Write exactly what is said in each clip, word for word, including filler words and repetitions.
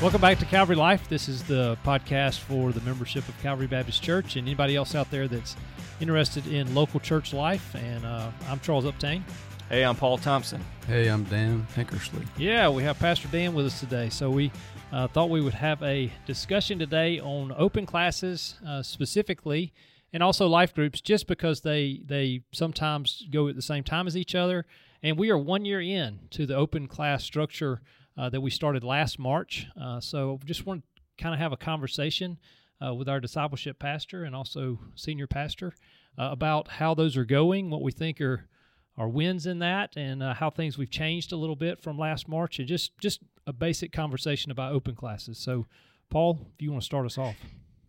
Welcome back to Calvary Life. This is the podcast for the membership of Calvary Baptist Church and anybody else out there that's interested in local church life. And uh, I'm Charles Uptane. Hey, I'm Paul Thompson. Hey, I'm Dan Hinkersley. Yeah, we have Pastor Dan with us today. So we uh, thought we would have a discussion today on open classes uh, specifically, and also life groups, just because they they sometimes go at the same time as each other. And we are one year in to the open class structure Uh, that we started last March. Uh, so just want to kind of have a conversation uh, with our discipleship pastor and also senior pastor uh, about how those are going, what we think are our wins in that, and uh, how things we've changed a little bit from last March, and just, just a basic conversation about open classes. So, Paul, if you want to start us off.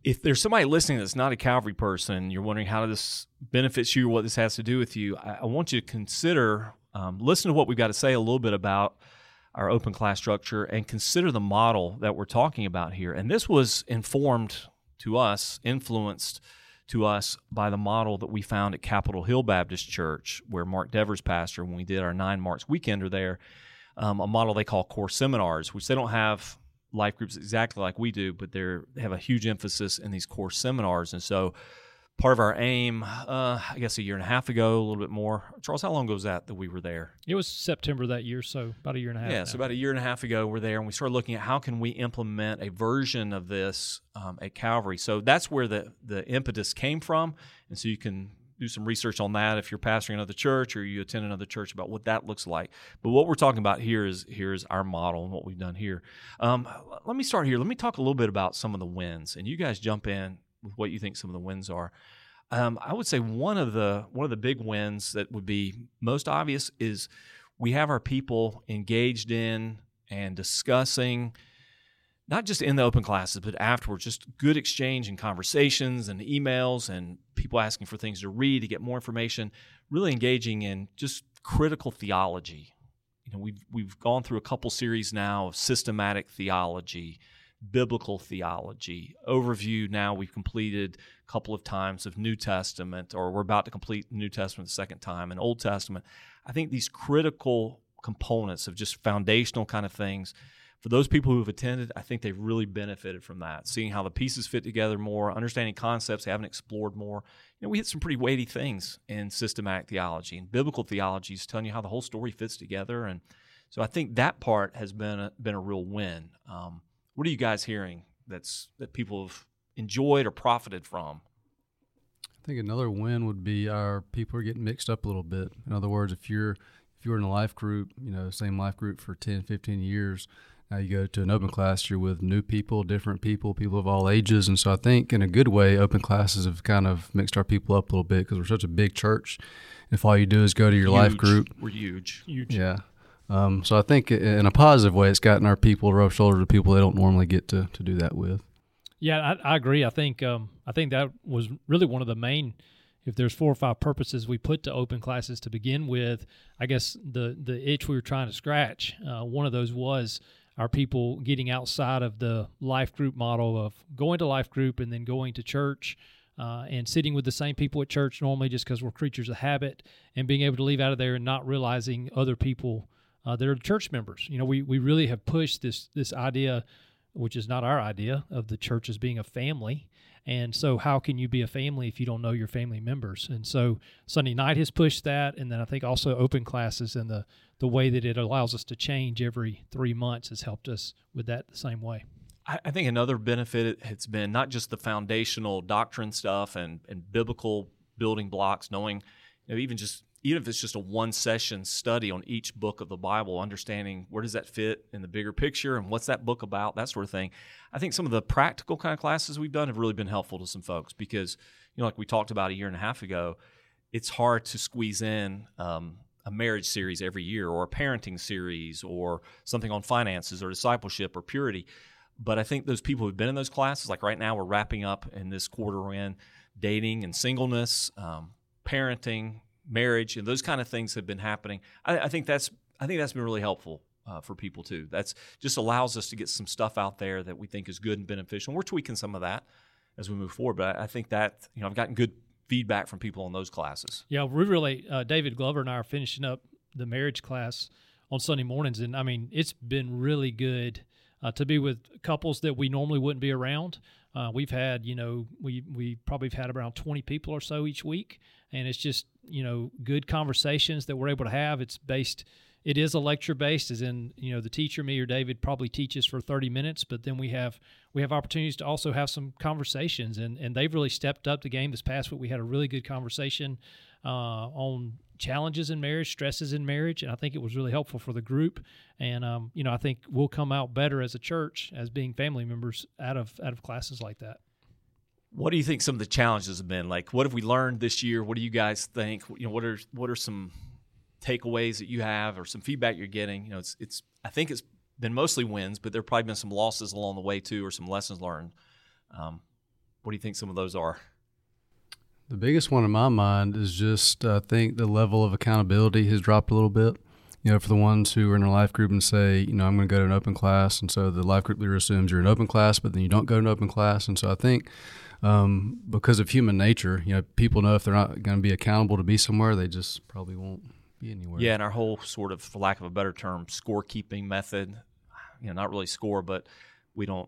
If there's somebody listening that's not a Calvary person, you're wondering how this benefits you, what this has to do with you, I, I want you to consider, um, listen to what we've got to say a little bit about our open class structure, and consider the model that we're talking about here. And this was informed to us, influenced to us by the model that we found at Capitol Hill Baptist Church, where Mark Devers pastor, when we did our Nine Marks Weekender there, um, a model they call core seminars, which they don't have life groups exactly like we do, but they're, they have a huge emphasis in these core seminars. And so part of our aim, uh, I guess a year and a half ago, a little bit more. Charles, how long ago was that that we were there? It was September that year, so about a year and a half. Yeah, now. So about a year and a half ago we're there, and we started looking at how can we implement a version of this um, at Calvary. So that's where the, the impetus came from, and so you can do some research on that if you're pastoring another church or you attend another church about what that looks like. But what we're talking about here is here's our model and what we've done here. Um, let me start here. Let me talk a little bit about some of the wins, and you guys jump in with what you think some of the wins are. Um, I would say one of the one of the big wins that would be most obvious is we have our people engaged in and discussing, not just in the open classes, but afterwards, just good exchange and conversations and emails and people asking for things to read to get more information, really engaging in just critical theology. You know, we've we've gone through a couple series now of systematic theology, biblical theology overview. Now we've completed a couple of times of New Testament, or we're about to complete New Testament the second time, and Old Testament. I think these critical components of just foundational kind of things, for those people who have attended, I think they've really benefited from that, seeing how the pieces fit together more, understanding concepts they haven't explored more. You know, we hit some pretty weighty things in systematic theology, and biblical theology is telling you how the whole story fits together. And so I think that part has been a, been a real win. Um, What are you guys hearing that's that people have enjoyed or profited from? I think another win would be our people are getting mixed up a little bit. In other words, if you're if you're in a life group, you know, same life group for ten, fifteen years, now you go to an open class, you're with new people, different people, people of all ages. And so I think in a good way, open classes have kind of mixed our people up a little bit because we're such a big church. If all you do is go to your huge. life group. We're huge. Huge. Yeah. Um, so I think in a positive way, it's gotten our people to rub shoulders with people they don't normally get to, to do that with. Yeah, I, I agree. I think um, I think that was really one of the main, if there's four or five purposes we put to open classes to begin with, I guess the, the itch we were trying to scratch, uh, one of those was our people getting outside of the life group model of going to life group and then going to church uh, and sitting with the same people at church normally just because we're creatures of habit, and being able to leave out of there and not realizing other people Uh, they're church members. You know, we, we really have pushed this this idea, which is not our idea, of the church as being a family. And so how can you be a family if you don't know your family members? And so Sunday night has pushed that, and then I think also open classes and the, the way that it allows us to change every three months has helped us with that the same way. I, I think another benefit has been not just the foundational doctrine stuff and, and biblical building blocks, knowing, you know, even just even if it's just a one-session study on each book of the Bible, understanding where does that fit in the bigger picture and what's that book about, that sort of thing. I think some of the practical kind of classes we've done have really been helpful to some folks because, you know, like we talked about a year and a half ago, it's hard to squeeze in um, a marriage series every year or a parenting series or something on finances or discipleship or purity. But I think those people who've been in those classes, like right now we're wrapping up in this quarter we're in, dating and singleness, um, parenting, marriage, and those kind of things have been happening. I, I think that's I think that's been really helpful uh, for people too. That's just allows us to get some stuff out there that we think is good and beneficial. And we're tweaking some of that as we move forward, but I, I think that, you know, I've gotten good feedback from people on those classes. Yeah, we really uh, David Glover and I are finishing up the marriage class on Sunday mornings, and I mean it's been really good. uh, to be with couples that we normally wouldn't be around. Uh, we've had, you know, we we probably have had around twenty people or so each week, and it's just, you know, good conversations that we're able to have. It's based, it is a lecture based, as in, you know, the teacher, me or David, probably teaches for thirty minutes, but then we have we have opportunities to also have some conversations, and, and they've really stepped up the game this past week. We had a really good conversation uh, on challenges in marriage, stresses in marriage, and I think it was really helpful for the group. And um, you know, I think we'll come out better as a church as being family members out of out of classes like that. What do you think some of the challenges have been? Like, what have we learned this year? What do you guys think? You know, what are what are some takeaways that you have, or some feedback you're getting? You know, it's it's I think it's been mostly wins, but there have probably been some losses along the way too, or some lessons learned. Um, what do you think some of those are? The biggest one in my mind is just, I think the level of accountability has dropped a little bit. You know, for the ones who are in a life group and say, you know, I'm going to go to an open class, and so the life group leader assumes you're in an open class, but then you don't go to an open class. And so I think um, because of human nature, you know, people know if they're not going to be accountable to be somewhere, they just probably won't be anywhere. Yeah, and our whole sort of, for lack of a better term, scorekeeping method, you know, not really score, but we don't.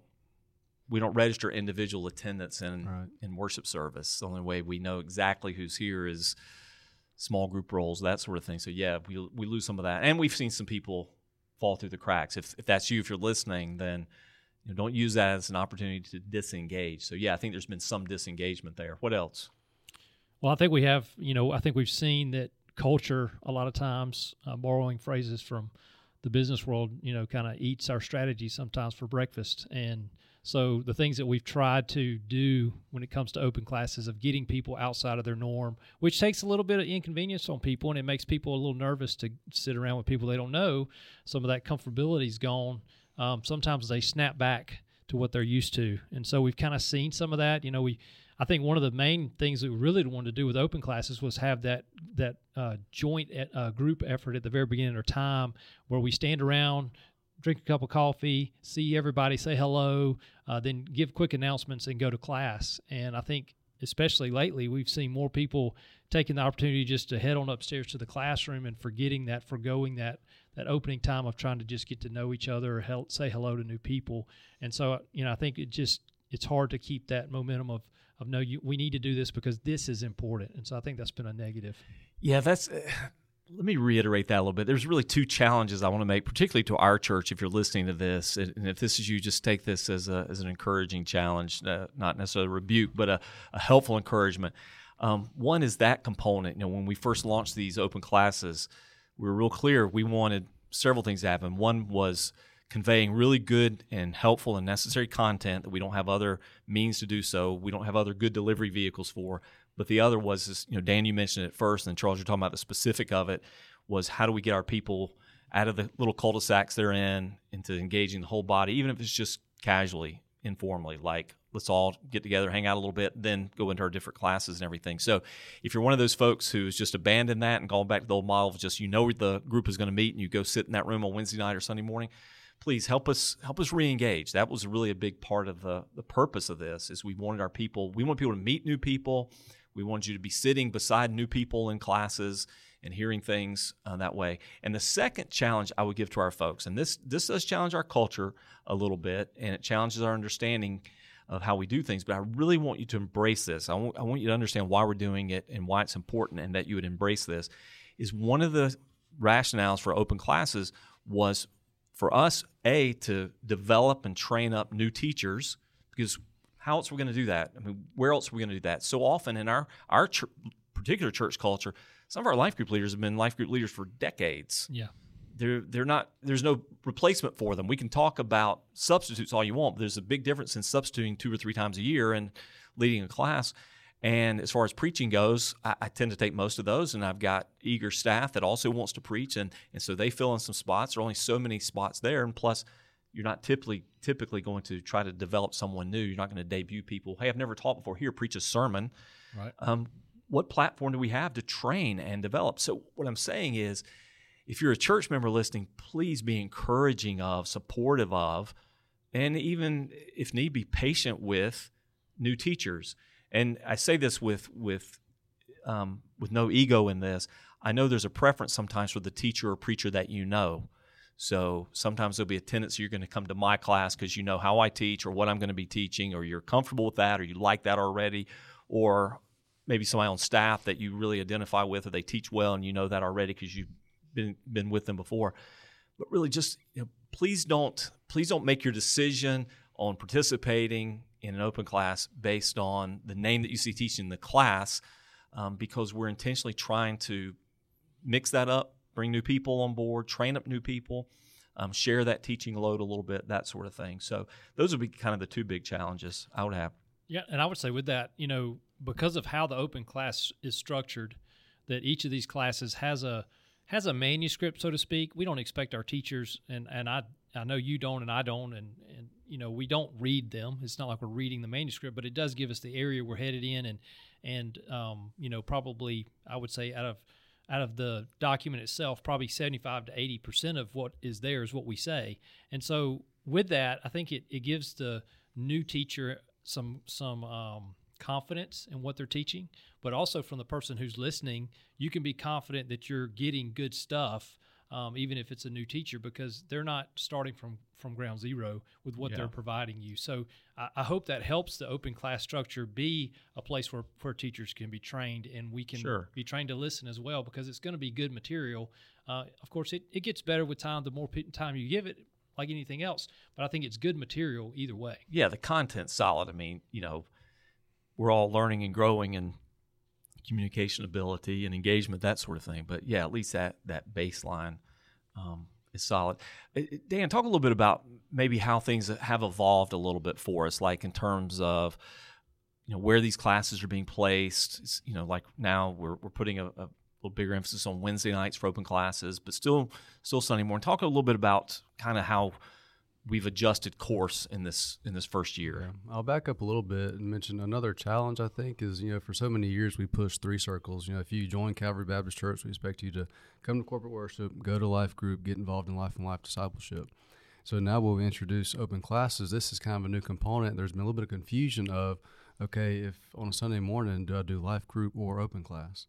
We don't register individual attendance in, right. in worship service. The only way we know exactly who's here is small group roles, that sort of thing. So yeah, we we lose some of that, and we've seen some people fall through the cracks. If if that's you, if you're listening, then you know, don't use that as an opportunity to disengage. So yeah, I think there's been some disengagement there. What else? Well, I think we have. You know, I think we've seen that culture a lot of times, uh, borrowing phrases from the business world, you know, kind of eats our strategy sometimes for breakfast. And so the things that we've tried to do when it comes to open classes of getting people outside of their norm, which takes a little bit of inconvenience on people, and it makes people a little nervous to sit around with people they don't know. Some of that comfortability's gone. Um, sometimes they snap back to what they're used to. And so we've kind of seen some of that. You know, we, I think one of the main things that we really wanted to do with open classes was have that that uh, joint at, uh, group effort at the very beginning of time, where we stand around, drink a cup of coffee, see everybody, say hello, uh, then give quick announcements and go to class. And I think especially lately, we've seen more people taking the opportunity just to head on upstairs to the classroom and forgetting that, forgoing that that opening time of trying to just get to know each other or help, say hello to new people. And so, you know, I think it just it's hard to keep that momentum of, of no, you, we need to do this because this is important. And so I think that's been a negative. Yeah, that's... Uh... Let me reiterate that a little bit. There's really two challenges I want to make, particularly to our church, if you're listening to this. And if this is you, just take this as a as an encouraging challenge, uh, not necessarily a rebuke, but a, a helpful encouragement. Um, one is that component. You know, when we first launched these open classes, we were real clear. We wanted several things to happen. One was conveying really good and helpful and necessary content that we don't have other means to do so. We don't have other good delivery vehicles for. But the other was, this, you know, Dan, you mentioned it first, and Charles, you're talking about the specific of it, was how do we get our people out of the little cul-de-sacs they're in into engaging the whole body, even if it's just casually, informally, like let's all get together, hang out a little bit, then go into our different classes and everything. So if you're one of those folks who's just abandoned that and gone back to the old model of just, you know, where the group is going to meet and you go sit in that room on Wednesday night or Sunday morning, please help us help us re-engage. That was really a big part of the, the purpose of this, is we wanted our people, we want people to meet new people. We wanted you to be sitting beside new people in classes and hearing things uh, that way. And the second challenge I would give to our folks, and this this does challenge our culture a little bit, and it challenges our understanding of how we do things, but I really want you to embrace this. I want, I want you to understand why we're doing it and why it's important, and that you would embrace this, is one of the rationales for open classes was for us, A, to develop and train up new teachers, because how else are we going to do that? I mean, where else are we going to do that? So often in our our ch- particular church culture, some of our life group leaders have been life group leaders for decades. Yeah, they're they're not. There's no replacement for them. We can talk about substitutes all you want, but there's a big difference in substituting two or three times a year and leading a class. And as far as preaching goes, I, I tend to take most of those, and I've got eager staff that also wants to preach, and, and so they fill in some spots. There are only so many spots there, and plus, you're not typically typically going to try to develop someone new. You're not going to debut people. Hey, I've never taught before. Here, preach a sermon. Right. Um, what platform do we have to train and develop? So what I'm saying is, if you're a church member listening, please be encouraging of, supportive of, and even if need be, patient with new teachers. And I say this with with um, with no ego in this. I know there's a preference sometimes for the teacher or preacher that you know. So sometimes there'll be a tendency you're going to come to my class because you know how I teach or what I'm going to be teaching, or you're comfortable with that, or you like that already, or maybe somebody on staff that you really identify with, or they teach well and you know that already because you've been been with them before. But really, just you know, please don't please don't make your decision on participating in an open class based on the name that you see teaching the class, um, because we're intentionally trying to mix that up, bring new people on board, train up new people, um, share that teaching load a little bit, that sort of thing. So those would be kind of the two big challenges I would have. Yeah, and I would say with that, you know, because of how the open class is structured, that each of these classes has a has a manuscript, so to speak. We don't expect our teachers, and, and I I know you don't and I don't, and, and you know, we don't read them. It's not like we're reading the manuscript, but it does give us the area we're headed in, and and um, you know, probably I would say out of out of the document itself, probably seventy-five to eighty percent of what is there is what we say. And so with that, I think it, it gives the new teacher some some um, confidence in what they're teaching, but also from the person who's listening, you can be confident that you're getting good stuff, um, even if it's a new teacher, because they're not starting from, from ground zero with what yeah. they're providing you. So I, I hope that helps the open class structure be a place where, where teachers can be trained, and we can sure. be trained to listen as well, because it's going to be good material. Uh, of course, it, it gets better with time. The more p- time you give it, like anything else, but I think it's good material either way. Yeah, the content's solid. I mean, you know, we're all learning and growing in communication ability and engagement, that sort of thing. But yeah, at least that that baseline um, is solid. Dan, talk a little bit about maybe how things have evolved a little bit for us, like in terms of, you know, where these classes are being placed. It's, you know, like now we're we're putting a, a a little bigger emphasis on Wednesday nights for open classes, but still still Sunday morning. Talk a little bit about kind of how we've adjusted course in this in this first year. Yeah. I'll back up a little bit and mention another challenge, I think, is, you know, for so many years we pushed three circles. You know, if you join Calvary Baptist Church, we expect you to come to corporate worship, go to life group, get involved in life and life discipleship. So now we'll introduce open classes. This is kind of a new component. There's been a little bit of confusion of, okay, if on a Sunday morning, do I do life group or open class?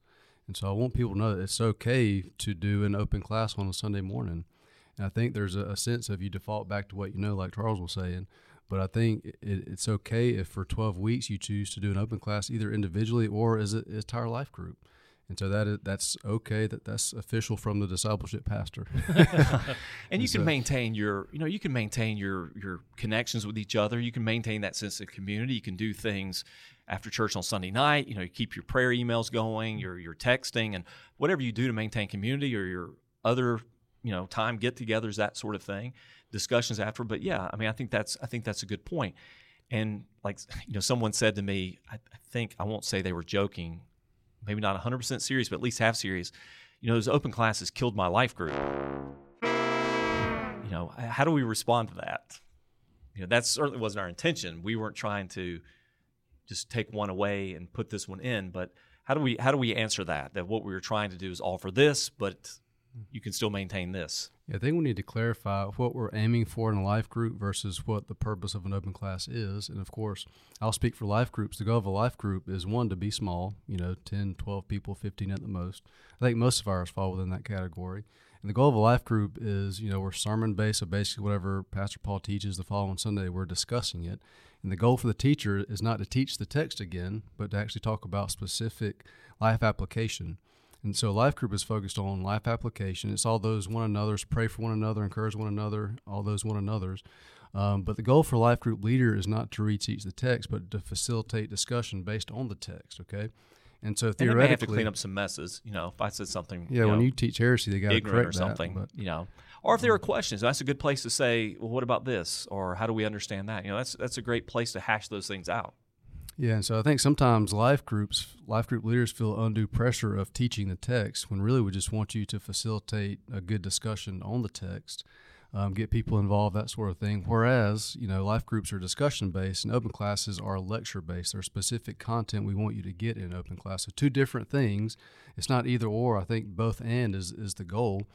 And so I want people to know that it's okay to do an open class on a Sunday morning. And I think there's a, a sense of you default back to what you know, like Charles was saying. But I think it, it's okay if for twelve weeks you choose to do an open class either individually or as an entire life group. And so that is, that's okay. That that's official from the discipleship pastor. and, and you so, can maintain your, you know, you can maintain your your connections with each other. You can maintain that sense of community. You can do things after church on Sunday night. You know, you keep your prayer emails going, your your texting, and whatever you do to maintain community, or your other, you know, time get-togethers, that sort of thing, discussions after. But yeah, I mean, I think that's I think that's a good point. And like, you know, someone said to me, I, I think I won't say they were joking. Maybe not one hundred percent serious, but at least half serious. You know, those open classes killed my life group. You know, how do we respond to that? You know, that certainly wasn't our intention. We weren't trying to just take one away and put this one in. But how do we how do we answer that? That what we were trying to do is offer this, but you can still maintain this. Yeah, I think we need to clarify what we're aiming for in a life group versus what the purpose of an open class is. And, of course, I'll speak for life groups. The goal of a life group is, one, to be small, you know, ten, twelve people, fifteen at the most. I think most of ours fall within that category. And the goal of a life group is, you know, we're sermon-based, so basically whatever Pastor Paul teaches the following Sunday, we're discussing it. And the goal for the teacher is not to teach the text again, but to actually talk about specific life application. And so Life Group is focused on life application. It's all those one another's, pray for one another, encourage one another, all those one another's. Um, but the goal for Life Group leader is not to reteach the text, but to facilitate discussion based on the text, okay? And so theoretically— and they may have to clean up some messes, you know, if I said something— Yeah, you know, when you teach heresy, they got to correct or something, that, but, you know. Or if there are questions, that's a good place to say, well, what about this? Or how do we understand that? You know, that's that's a great place to hash those things out. Yeah, and so I think sometimes life groups, life group leaders feel undue pressure of teaching the text when really we just want you to facilitate a good discussion on the text, um, get people involved, that sort of thing. Whereas, you know, life groups are discussion-based and open classes are lecture-based. There's specific content we want you to get in open class. So two different things. It's not either or. I think both and is, is the goal.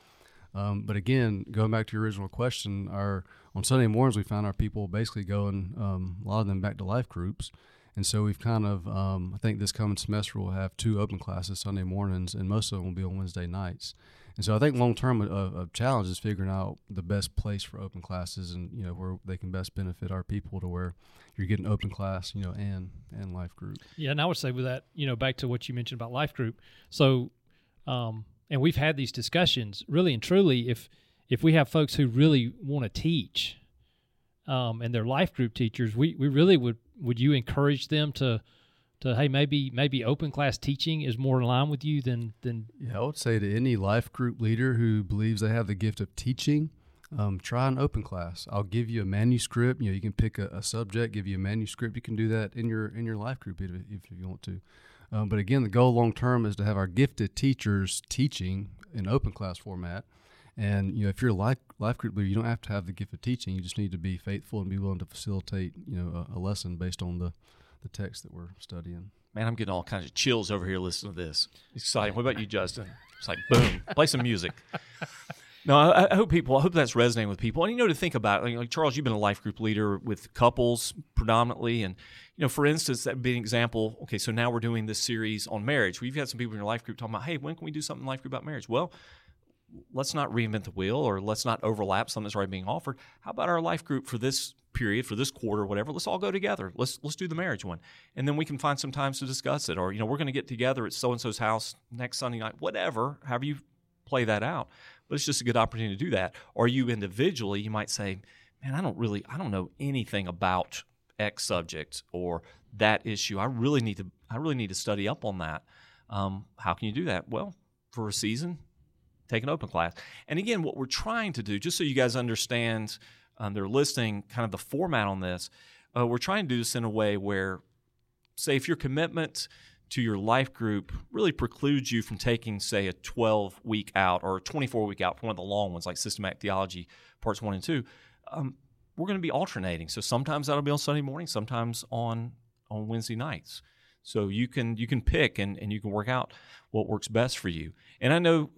Um, but again, going back to your original question, our on Sunday mornings we found our people basically going, um, a lot of them back to life groups. And so we've kind of, um, I think this coming semester we'll have two open classes Sunday mornings, and most of them will be on Wednesday nights. And so I think long-term a, a challenge is figuring out the best place for open classes and, you know, where they can best benefit our people to where you're getting open class, you know, and, and life group. Yeah, and I would say with that, you know, back to what you mentioned about life group. So, um, and we've had these discussions, really and truly, if if we have folks who really want to teach um, and they're life group teachers, we, we really would, would you encourage them to, to hey, maybe maybe open class teaching is more in line with you than... than yeah, I would say to any life group leader who believes they have the gift of teaching, um, try an open class. I'll give you a manuscript. You know, you can pick a, a subject, give you a manuscript. You can do that in your in your life group if, if you want to. Um, but again, the goal long-term is to have our gifted teachers teaching in open class format. And, you know, if you're a life, life group leader, you don't have to have the gift of teaching. You just need to be faithful and be willing to facilitate, you know, a, a lesson based on the, the text that we're studying. Man, I'm getting all kinds of chills over here listening to this. It's exciting. What about you, Justin? It's like, boom, play some music. No, I, I hope people, I hope that's resonating with people. And, you know, to think about, like, like Charles, you've been a life group leader with couples predominantly. And, you know, for instance, that would be an example. Okay, so now we're doing this series on marriage. We've had some people in your life group talking about, hey, when can we do something in life group about marriage? Well, let's not reinvent the wheel, or let's not overlap something that's already being offered. How about our life group for this period, for this quarter, whatever? Let's all go together. Let's let's do the marriage one. And then we can find some times to discuss it. Or, you know, we're going to get together at so-and-so's house next Sunday night, whatever, however you play that out. But it's just a good opportunity to do that. Or you individually, you might say, man, I don't really, I don't know anything about X subject or that issue. I really need to, I really need to study up on that. Um, how can you do that? Well, for a season, take an open class. And again, what we're trying to do, just so you guys understand, um, they're listening, kind of the format on this, uh, we're trying to do this in a way where, say, if your commitment to your life group really precludes you from taking, say, a twelve-week out or a twenty-four-week out for one of the long ones, like Systematic Theology Parts one and two, um, we're going to be alternating. So sometimes that'll be on Sunday morning, sometimes on, on Wednesday nights. So you can you can pick and, and you can work out what works best for you. And I know...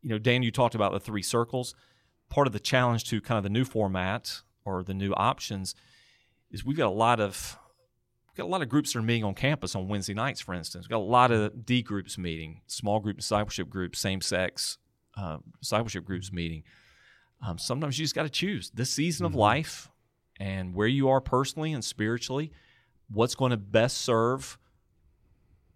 You know, Dan, you talked about the three circles. Part of the challenge to kind of the new format or the new options is we've got a lot of we've got a lot of groups that are meeting on campus on Wednesday nights, for instance. We've got a lot of D groups meeting, small group discipleship groups, same-sex uh, discipleship groups meeting. Um, sometimes you just got to choose this season mm-hmm. of life and where you are personally and spiritually, what's going to best serve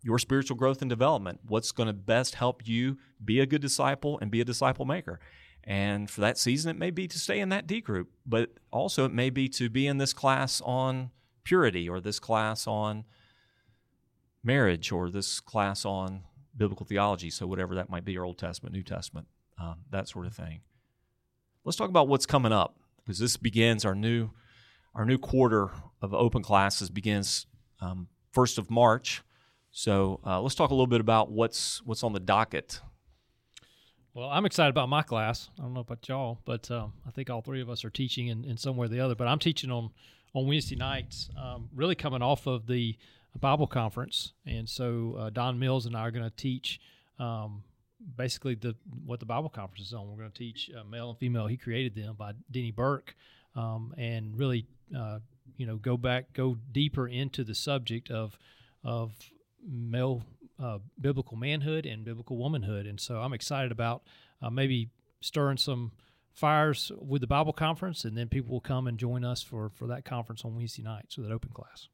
your spiritual growth and development, what's going to best help you be a good disciple and be a disciple maker. And for that season, it may be to stay in that D group, but also it may be to be in this class on purity or this class on marriage or this class on biblical theology, so whatever that might be, or Old Testament, New Testament, um, that sort of thing. Let's talk about what's coming up, because this begins our new our new quarter of open classes begins um, first of March. So uh, let's talk a little bit about what's what's on the docket. Well, I'm excited about my class. I don't know about y'all, but um, I think all three of us are teaching in, in some way or the other. But I'm teaching on, on Wednesday nights, um, really coming off of the Bible conference. And so uh, Don Mills and I are going to teach um, basically the what the Bible conference is on. We're going to teach uh, Male and Female, He Created Them by Denny Burke, um, and really uh, you know go back, go deeper into the subject of of male uh, biblical manhood and biblical womanhood. And so I'm excited about uh, maybe stirring some fires with the Bible conference, and then people will come and join us for, for that conference on Wednesday night, so that open class.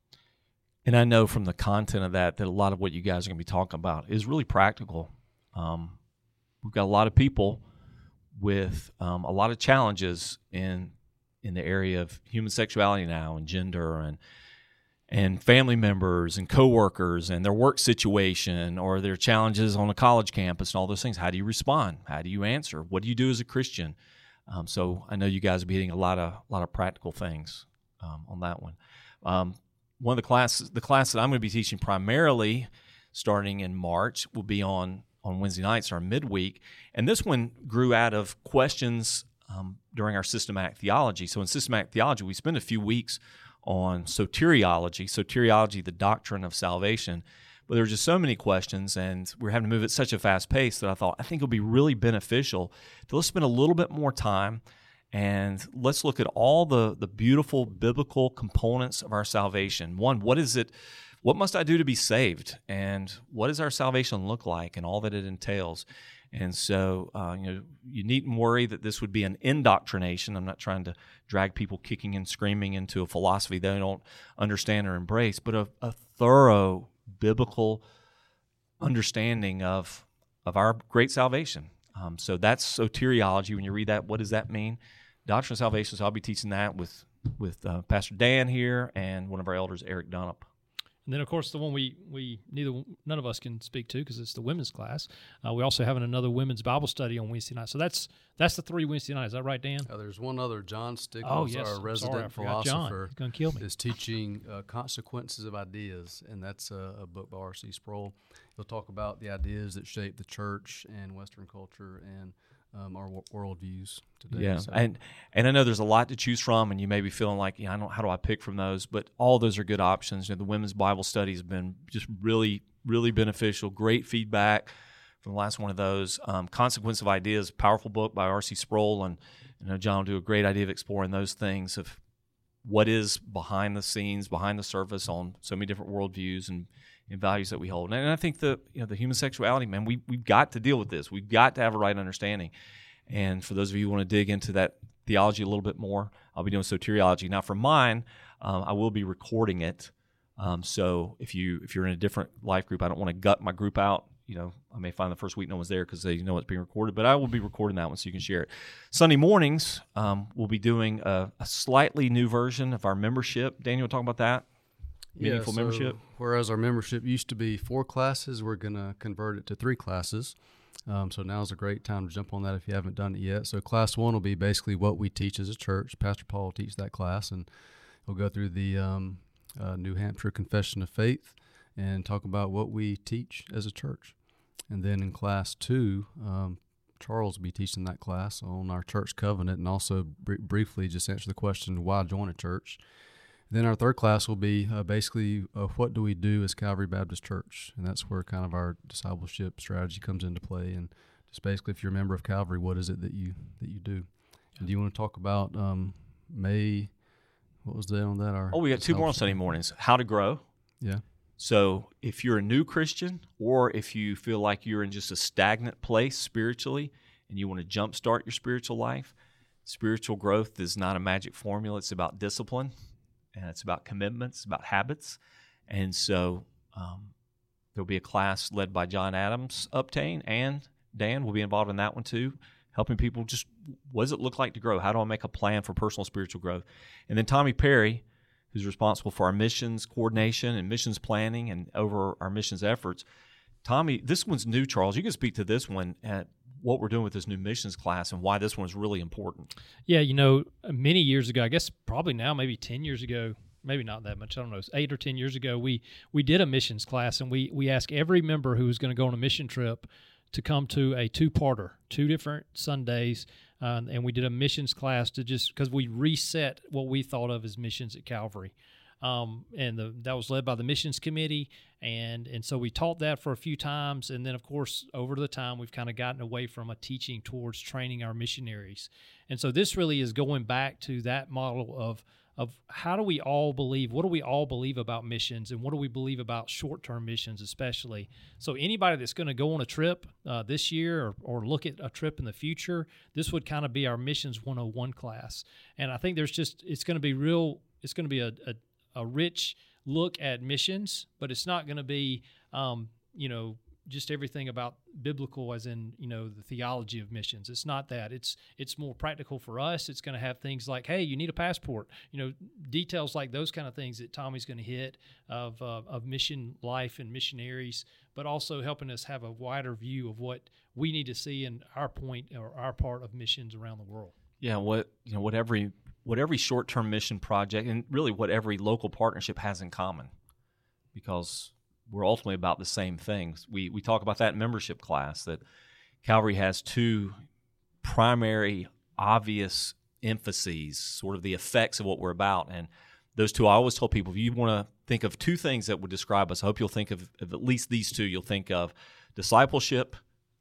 And I know from the content of that that a lot of what you guys are going to be talking about is really practical. Um, we've got a lot of people with um, a lot of challenges in in the area of human sexuality now and gender and and family members and coworkers and their work situation or their challenges on a college campus and all those things. How do you respond? How do you answer? What do you do as a Christian? Um, so I know you guys will be hitting a lot of lot of practical things um, on that one. Um, one of the classes, the class that I'm going to be teaching primarily starting in March will be on, on Wednesday nights, our midweek. And this one grew out of questions um, during our systematic theology. So in systematic theology, we spend a few weeks on soteriology, soteriology, the doctrine of salvation. But there were just so many questions, and we we're having to move at such a fast pace that I thought, I think it'll be really beneficial to let's spend a little bit more time, and let's look at all the, the beautiful biblical components of our salvation. One, what is it, what must I do to be saved? And what does our salvation look like and all that it entails? And so, uh, you know, you needn't worry that this would be an indoctrination. I'm not trying to drag people kicking and screaming into a philosophy they don't understand or embrace, but a, a thorough biblical understanding of of our great salvation. Um, so that's soteriology. When you read that, what does that mean? Doctrine of salvation. So I'll be teaching that with with uh, Pastor Dan here and one of our elders, Eric Dona. And then, of course, the one we, we neither none of us can speak to because it's the women's class. Uh, we also have another women's Bible study on Wednesday night. So that's that's the three Wednesday nights. Is that right, Dan? Uh, there's one other. John Stickles, oh, yes. our resident Sorry, philosopher, John. Kill me. is teaching uh, Consequences of Ideas, and that's a, a book by R C Sproul. He'll talk about the ideas that shape the church and Western culture and Um, our worldviews today. Yeah, so. and and I know there's a lot to choose from, and you may be feeling like, yeah, I don't. How do I pick from those? But all those are good options. You know, the women's Bible study has been just really, really beneficial. Great feedback from the last one of those. Um, Consequence of Ideas, powerful book by R C Sproul, and you know John will do a great idea of exploring those things of what is behind the scenes, behind the surface on so many different worldviews and. and values that we hold. And I think the you know the human sexuality, man, we, we've got to deal with this. We've got to have a right understanding. And for those of you who want to dig into that theology a little bit more, I'll be doing soteriology. Now for mine, um, I will be recording it. Um, so if, you, if you're in a different life group, I don't want to gut my group out. You know, I may find the first week no one's there because they know it's being recorded, but I will be recording that one so you can share it. Sunday mornings, um, we'll be doing a, a slightly new version of our membership. Daniel, talk about that. Meaningful yeah, so membership. Whereas our membership used to be four classes, we're going to convert it to three classes. Um, so now's a great time to jump on that if you haven't done it yet. So class one will be basically what we teach as a church. Pastor Paul will teach that class, and he'll go through the um, uh, New Hampshire Confession of Faith and talk about what we teach as a church. And then in class two, um, Charles will be teaching that class on our church covenant and also br- briefly just answer the question, why join a church? Then our third class will be uh, basically uh, what do we do as Calvary Baptist Church, and that's where kind of our discipleship strategy comes into play. And just basically, if you're a member of Calvary, what is it that you that you do? And do you want to talk about um, May? What was that on that? Our oh, we got two more on Sunday mornings. How to grow. Yeah. So if you're a new Christian, or if you feel like you're in just a stagnant place spiritually, and you want to jumpstart your spiritual life, spiritual growth is not a magic formula. It's about discipline. And it's about commitments, about habits. And so um, there'll be a class led by John Adams, Uptane, and Dan will be involved in that one too, helping people just, what does it look like to grow? How do I make a plan for personal spiritual growth? And then Tommy Perry, who's responsible for our missions coordination and missions planning and over our missions efforts. Tommy, this one's new, Charles. You can speak to this one at what we're doing with this new missions class and why this one is really important. Yeah, you know, many years ago, I guess probably now, maybe ten years ago, maybe not that much, I don't know, eight or ten years ago, we we did a missions class, and we, we asked every member who was going to go on a mission trip to come to a two-parter, two different Sundays, uh, and we did a missions class to just, because we reset what we thought of as missions at Calvary. Um, and the, that was led by the missions committee, and and so we taught that for a few times, and then, of course, over the time, we've kind of gotten away from a teaching towards training our missionaries. And so this really is going back to that model of of how do we all believe, what do we all believe about missions, and what do we believe about short-term missions especially. So anybody that's going to go on a trip uh, this year or, or look at a trip in the future, this would kind of be our Missions one oh one class. And I think there's just, it's going to be real, it's going to be a, a a rich look at missions, but it's not going to be, um, you know, just everything about biblical as in, you know, the theology of missions. It's not that. It's it's more practical for us. It's going to have things like, hey, you need a passport, you know, details like those kind of things that Tommy's going to hit of uh, of mission life and missionaries, but also helping us have a wider view of what we need to see in our point or our part of missions around the world. Yeah, what, you know, what every what every short-term mission project and really what every local partnership has in common, because we're ultimately about the same things. We we talk about that in membership class, that Calvary has two primary obvious emphases, sort of the effects of what we're about. And those two, I always tell people, if you want to think of two things that would describe us, I hope you'll think of, of at least these two. You'll think of discipleship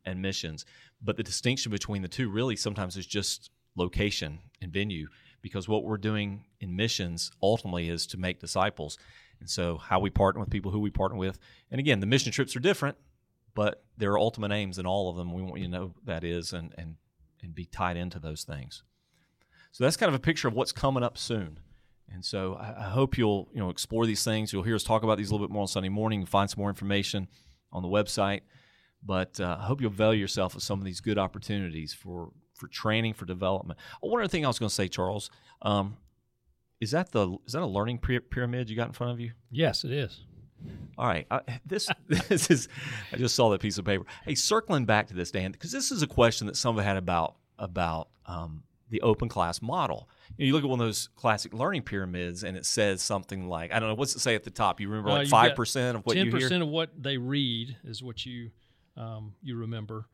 and missions. But the distinction between the two really sometimes is just location and venue, because what we're doing in missions ultimately is to make disciples. And so how we partner with people, who we partner with. And again, the mission trips are different, but there are ultimate aims in all of them. We want you to know that is and and and be tied into those things. So that's kind of a picture of what's coming up soon. And so I, I hope you'll you know explore these things. You'll hear us talk about these a little bit more on Sunday morning and find some more information on the website. But uh, I hope you'll avail yourself of some of these good opportunities for, for training, for development. Oh, one other thing I was going to say, Charles, um, is that the is that a learning pyramid you got in front of you? Yes, it is. All right. I, this this is. I just saw that piece of paper. Hey, circling back to this, Dan, because this is a question that someone had about about um, the open class model. You know, you look at one of those classic learning pyramids, and it says something like, I don't know, what's it say at the top? You remember uh, like five percent of what you hear. Ten percent of what they read is what you um, you remember.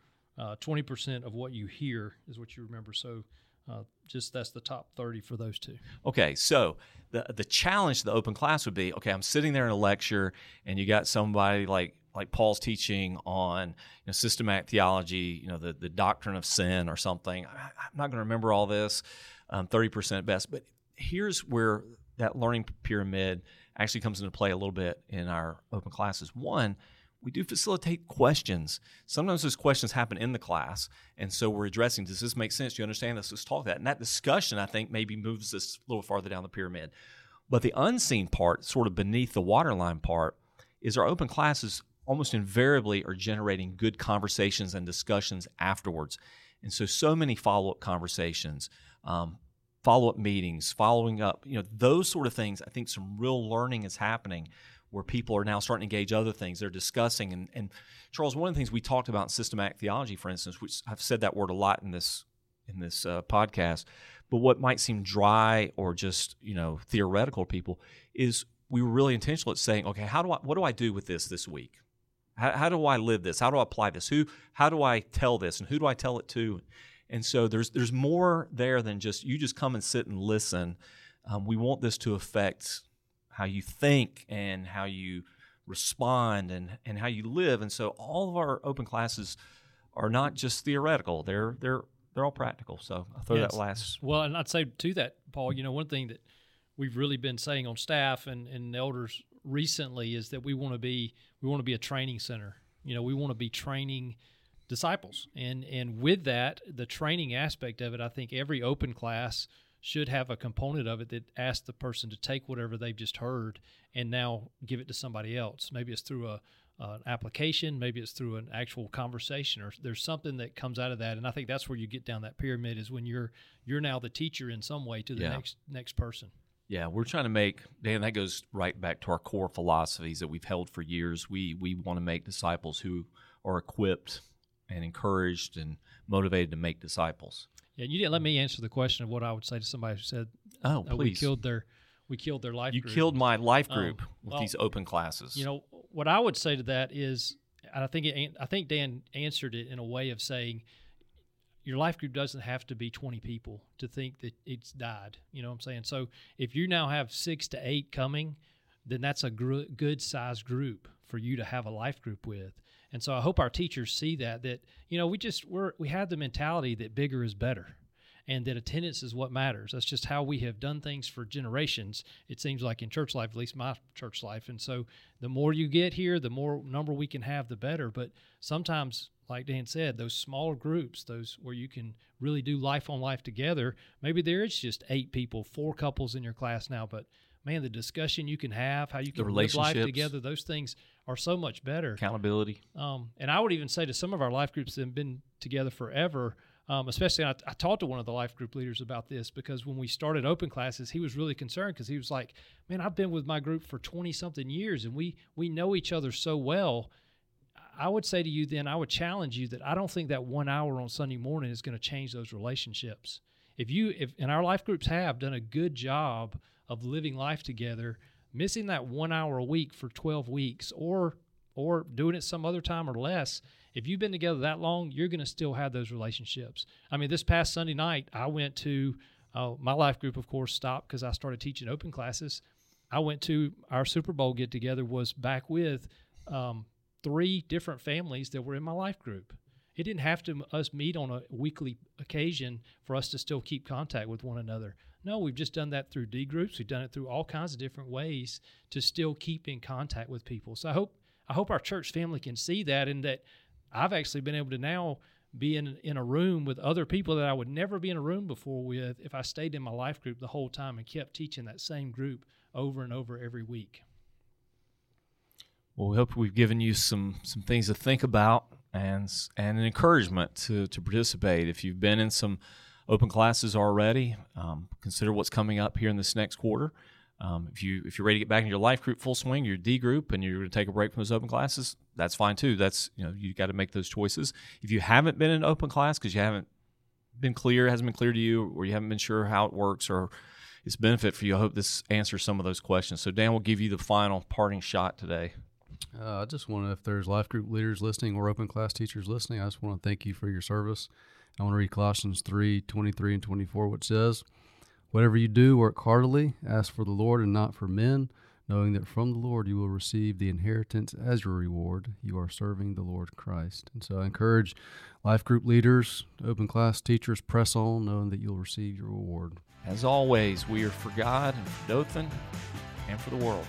Twenty uh, percent of what you hear is what you remember. So. Uh, just that's the top thirty for those two. Okay, so the the challenge to the open class would be, okay, I'm sitting there in a lecture, and you got somebody like like Paul's teaching on you know, systematic theology, you know, the, the doctrine of sin or something. I, I'm not going to remember all this, um, thirty percent at best. But here's where that learning pyramid actually comes into play a little bit in our open classes. One, we do facilitate questions. Sometimes those questions happen in the class, and so we're addressing, does this make sense? Do you understand this? Let's talk that. And that discussion, I think, maybe moves us a little farther down the pyramid. But the unseen part, sort of beneath the waterline part, is our open classes almost invariably are generating good conversations and discussions afterwards. And so, so many follow-up conversations, um, follow-up meetings, following up, you know, those sort of things, I think some real learning is happening where people are now starting to engage other things. They're discussing. And, and Charles, one of the things we talked about in systematic theology, for instance, which I've said that word a lot in this in this uh, podcast, but what might seem dry or just you know theoretical to people is we were really intentional at saying, okay, how do I what do I do with this this week? How, how do I live this? How do I apply this? Who? How do I tell this? And who do I tell it to? And so there's there's more there than just you just come and sit and listen. Um, we want this to affect how you think and how you respond and, and how you live. And so all of our open classes are not just theoretical. They're they're they're all practical. So I'll throw yes. that last. Well, and I'd say to that, Paul, you know, one thing that we've really been saying on staff and, and elders recently is that we want to be we want to be a training center. You know, we want to be training disciples. And and with that, the training aspect of it, I think every open class should have a component of it that asks the person to take whatever they've just heard and now give it to somebody else. Maybe it's through a, uh, an application. Maybe it's through an actual conversation, or there's something that comes out of that. And I think that's where you get down that pyramid is when you're you're now the teacher in some way to the yeah. next next person. Yeah, we're trying to make, Dan, that goes right back to our core philosophies that we've held for years. We we want to make disciples who are equipped and encouraged and motivated to make disciples. Yeah, you didn't let me answer the question of what I would say to somebody who said, "Oh, please. Uh, we killed their, we killed their life. You group. killed my life group um, with well, these open classes." You know what I would say to that is, and I think it, I think Dan answered it in a way of saying, your life group doesn't have to be twenty people to think that it's died. You know what I'm saying? So if you now have six to eight coming, then that's a gr- good sized group for you to have a life group with. And so I hope our teachers see that, that, you know, we just, we're, we have the mentality that bigger is better and that attendance is what matters. That's just how we have done things for generations, it seems like in church life, at least my church life. And so the more you get here, the more number we can have, the better. But sometimes, like Dan said, those smaller groups, those where you can really do life on life together, maybe there is just eight people, four couples in your class now, but man, the discussion you can have, how you can live life together, those things are so much better. Accountability. Um, and I would even say to some of our life groups that have been together forever, um, especially I, I talked to one of the life group leaders about this because when we started open classes, he was really concerned because he was like, man, I've been with my group for twenty-something years, and we we know each other so well. I would say to you then, I would challenge you that I don't think that one hour on Sunday morning is going to change those relationships. If you, if and our life groups have done a good job of living life together, missing that one hour a week for twelve weeks or or doing it some other time or less, if you've been together that long, you're going to still have those relationships. I mean, this past Sunday night, I went to, uh, my life group, of course, stopped because I started teaching open classes. I went to our Super Bowl get-together was back with um, three different families that were in my life group. It didn't have to us meet on a weekly occasion for us to still keep contact with one another. No, we've just done that through D groups. We've done it through all kinds of different ways to still keep in contact with people. So I hope I hope our church family can see that, and that I've actually been able to now be in, in a room with other people that I would never be in a room before with if I stayed in my life group the whole time and kept teaching that same group over and over every week. Well, we hope we've given you some some things to think about and and an encouragement to, to participate. If you've been in some open classes already, um, consider what's coming up here in this next quarter. Um, if you if you're ready to get back into your life group full swing, your D group, and you're going to take a break from those open classes, that's fine too. That's you know you got to make those choices. If you haven't been in an open class because you haven't been clear, hasn't been clear to you, or you haven't been sure how it works or its benefit for you, I hope this answers some of those questions. So Dan will give you the final parting shot today. Uh, I just want to, if there's life group leaders listening or open class teachers listening, I just want to thank you for your service. I want to read Colossians three twenty-three and twenty-four, which says, "Whatever you do, work heartily, as for the Lord and not for men, knowing that from the Lord you will receive the inheritance as your reward. You are serving the Lord Christ." And so I encourage life group leaders, open class teachers, press on, knowing that you'll receive your reward. As always, we are for God and for Dothan and for the world.